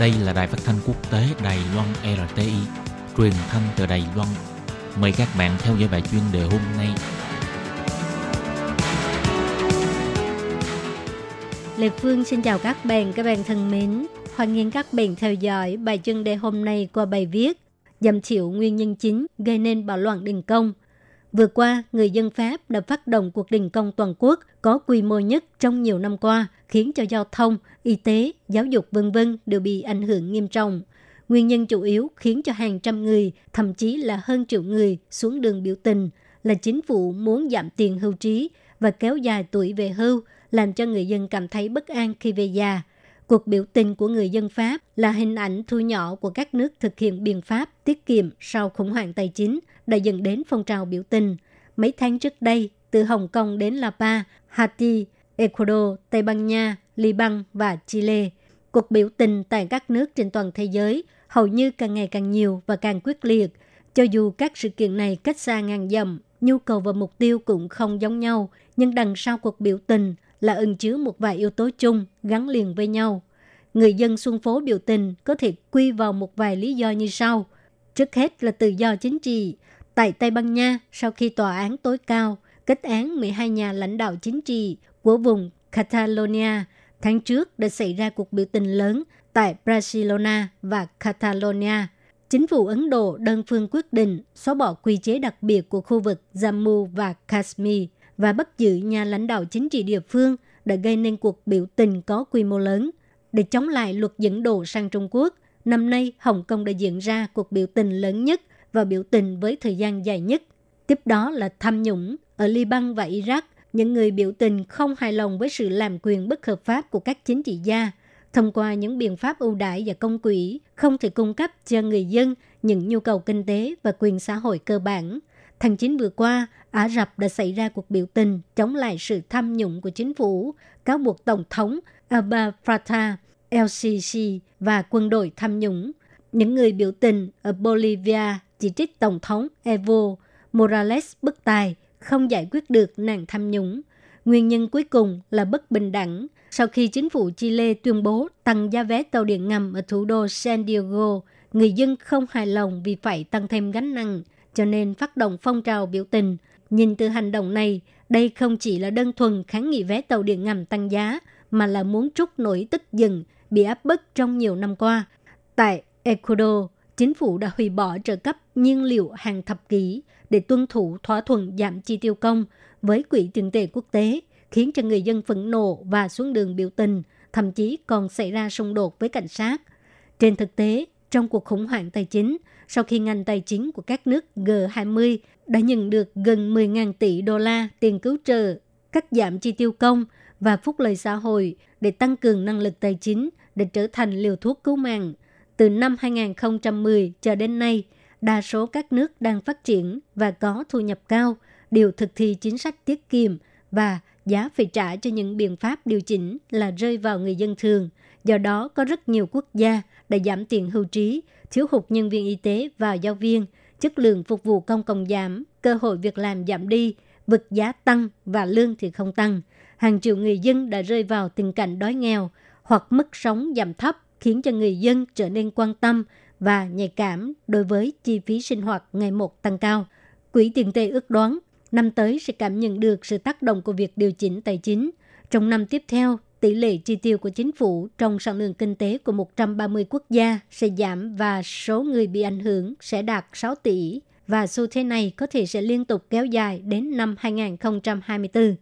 Đây là đài phát thanh quốc tế Đài Loan RTI, truyền thanh từ Đài Loan. Mời các bạn theo dõi bài chuyên đề hôm nay. Lê Phương xin chào các bạn thân mến. Hoan nghênh các bạn theo dõi bài chuyên đề hôm nay qua bài viết Giảm thiểu nguyên nhân chính gây nên bạo loạn đình công. Vừa qua, người dân Pháp đã phát động cuộc đình công toàn quốc có quy mô nhất trong nhiều năm qua, khiến cho giao thông, y tế, giáo dục v.v. đều bị ảnh hưởng nghiêm trọng. Nguyên nhân chủ yếu khiến cho hàng trăm người, thậm chí là hơn triệu người xuống đường biểu tình là chính phủ muốn giảm tiền hưu trí và kéo dài tuổi về hưu, làm cho người dân cảm thấy bất an khi về già. Cuộc biểu tình của người dân Pháp là hình ảnh thu nhỏ của các nước thực hiện biện pháp tiết kiệm sau khủng hoảng tài chính đã dẫn đến phong trào biểu tình. Mấy tháng trước đây, từ Hồng Kông đến La Paz, Haiti, Ecuador, Tây Ban Nha, Liban và Chile, cuộc biểu tình tại các nước trên toàn thế giới hầu như càng ngày càng nhiều và càng quyết liệt. Cho dù các sự kiện này cách xa ngàn dặm, nhu cầu và mục tiêu cũng không giống nhau, nhưng đằng sau cuộc biểu tình là ẩn chứa một vài yếu tố chung gắn liền với nhau. Người dân xung phố biểu tình có thể quy vào một vài lý do như sau. Trước hết là tự do chính trị. Tại Tây Ban Nha, sau khi tòa án tối cao kết án 12 nhà lãnh đạo chính trị của vùng Catalonia, tháng trước đã xảy ra cuộc biểu tình lớn tại Barcelona và Catalonia. Chính phủ Ấn Độ đơn phương quyết định xóa bỏ quy chế đặc biệt của khu vực Jammu và Kashmir và bắt giữ nhà lãnh đạo chính trị địa phương đã gây nên cuộc biểu tình có quy mô lớn. Để chống lại luật dẫn độ sang Trung Quốc, năm nay Hồng Kông đã diễn ra cuộc biểu tình lớn nhất và biểu tình với thời gian dài nhất. Tiếp đó là tham nhũng. Ở Liban và Iraq, những người biểu tình không hài lòng với sự làm quyền bất hợp pháp của các chính trị gia, thông qua những biện pháp ưu đãi và công quỹ không thể cung cấp cho người dân những nhu cầu kinh tế và quyền xã hội cơ bản. Tháng 9 vừa qua, Ả Rập đã xảy ra cuộc biểu tình chống lại sự tham nhũng của chính phủ, cáo buộc Tổng thống Abba Fattah, LCC và quân đội tham nhũng. Những người biểu tình ở Bolivia chỉ trích Tổng thống Evo Morales bất tài, không giải quyết được nạn tham nhũng. Nguyên nhân cuối cùng là bất bình đẳng. Sau khi chính phủ Chile tuyên bố tăng giá vé tàu điện ngầm ở thủ đô Santiago, người dân không hài lòng vì phải tăng thêm gánh nặng, cho nên phát động phong trào biểu tình. Nhìn từ hành động này, đây không chỉ là đơn thuần kháng nghị vé tàu điện ngầm tăng giá, mà là muốn trút nỗi tức giận bị áp bức trong nhiều năm qua. Tại Ecuador, chính phủ đã hủy bỏ trợ cấp nhiên liệu hàng thập kỷ để tuân thủ thỏa thuận giảm chi tiêu công với Quỹ Tiền tệ Quốc tế, khiến cho người dân phẫn nộ và xuống đường biểu tình, thậm chí còn xảy ra xung đột với cảnh sát. Trên thực tế, trong cuộc khủng hoảng tài chính, sau khi ngành tài chính của các nước G20 đã nhận được gần 10.000 tỷ đô la tiền cứu trợ, cắt giảm chi tiêu công và phúc lợi xã hội để tăng cường năng lực tài chính để trở thành liều thuốc cứu mạng. Từ năm 2010 cho đến nay, đa số các nước đang phát triển và có thu nhập cao đều thực thi chính sách tiết kiệm và giá phải trả cho những biện pháp điều chỉnh là rơi vào người dân thường. Do đó, có rất nhiều quốc gia đã giảm tiền hưu trí, thiếu hụt nhân viên y tế và giáo viên, chất lượng phục vụ công cộng giảm, cơ hội việc làm giảm đi, vật giá tăng và lương thì không tăng. Hàng triệu người dân đã rơi vào tình cảnh đói nghèo hoặc mức sống giảm thấp, khiến cho người dân trở nên quan tâm và nhạy cảm đối với chi phí sinh hoạt ngày một tăng cao. Quỹ tiền tệ ước đoán năm tới sẽ cảm nhận được sự tác động của việc điều chỉnh tài chính. Trong năm tiếp theo, tỷ lệ chi tiêu của chính phủ trong sản lượng kinh tế của 130 quốc gia sẽ giảm và số người bị ảnh hưởng sẽ đạt 6 tỷ. Và xu thế này có thể sẽ liên tục kéo dài đến năm 2024.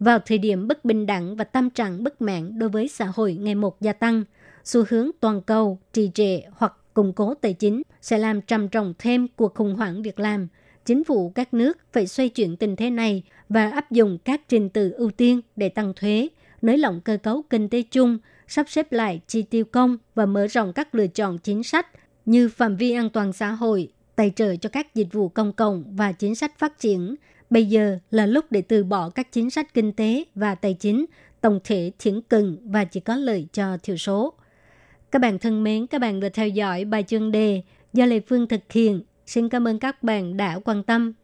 Vào thời điểm bất bình đẳng và tâm trạng bất mãn đối với xã hội ngày một gia tăng, xu hướng toàn cầu trì trệ hoặc củng cố tài chính sẽ làm trầm trọng thêm cuộc khủng hoảng việc làm. Chính phủ các nước phải xoay chuyển tình thế này và áp dụng các trình tự ưu tiên để tăng thuế, nới lỏng cơ cấu kinh tế chung, sắp xếp lại chi tiêu công và mở rộng các lựa chọn chính sách như phạm vi an toàn xã hội, tài trợ cho các dịch vụ công cộng và chính sách phát triển. Bây giờ là lúc để từ bỏ các chính sách kinh tế và tài chính tổng thể thiển cận và chỉ có lợi cho thiểu số. Các bạn thân mến, các bạn vừa theo dõi bài chuyên đề do Lê Phương thực hiện. Xin cảm ơn các bạn đã quan tâm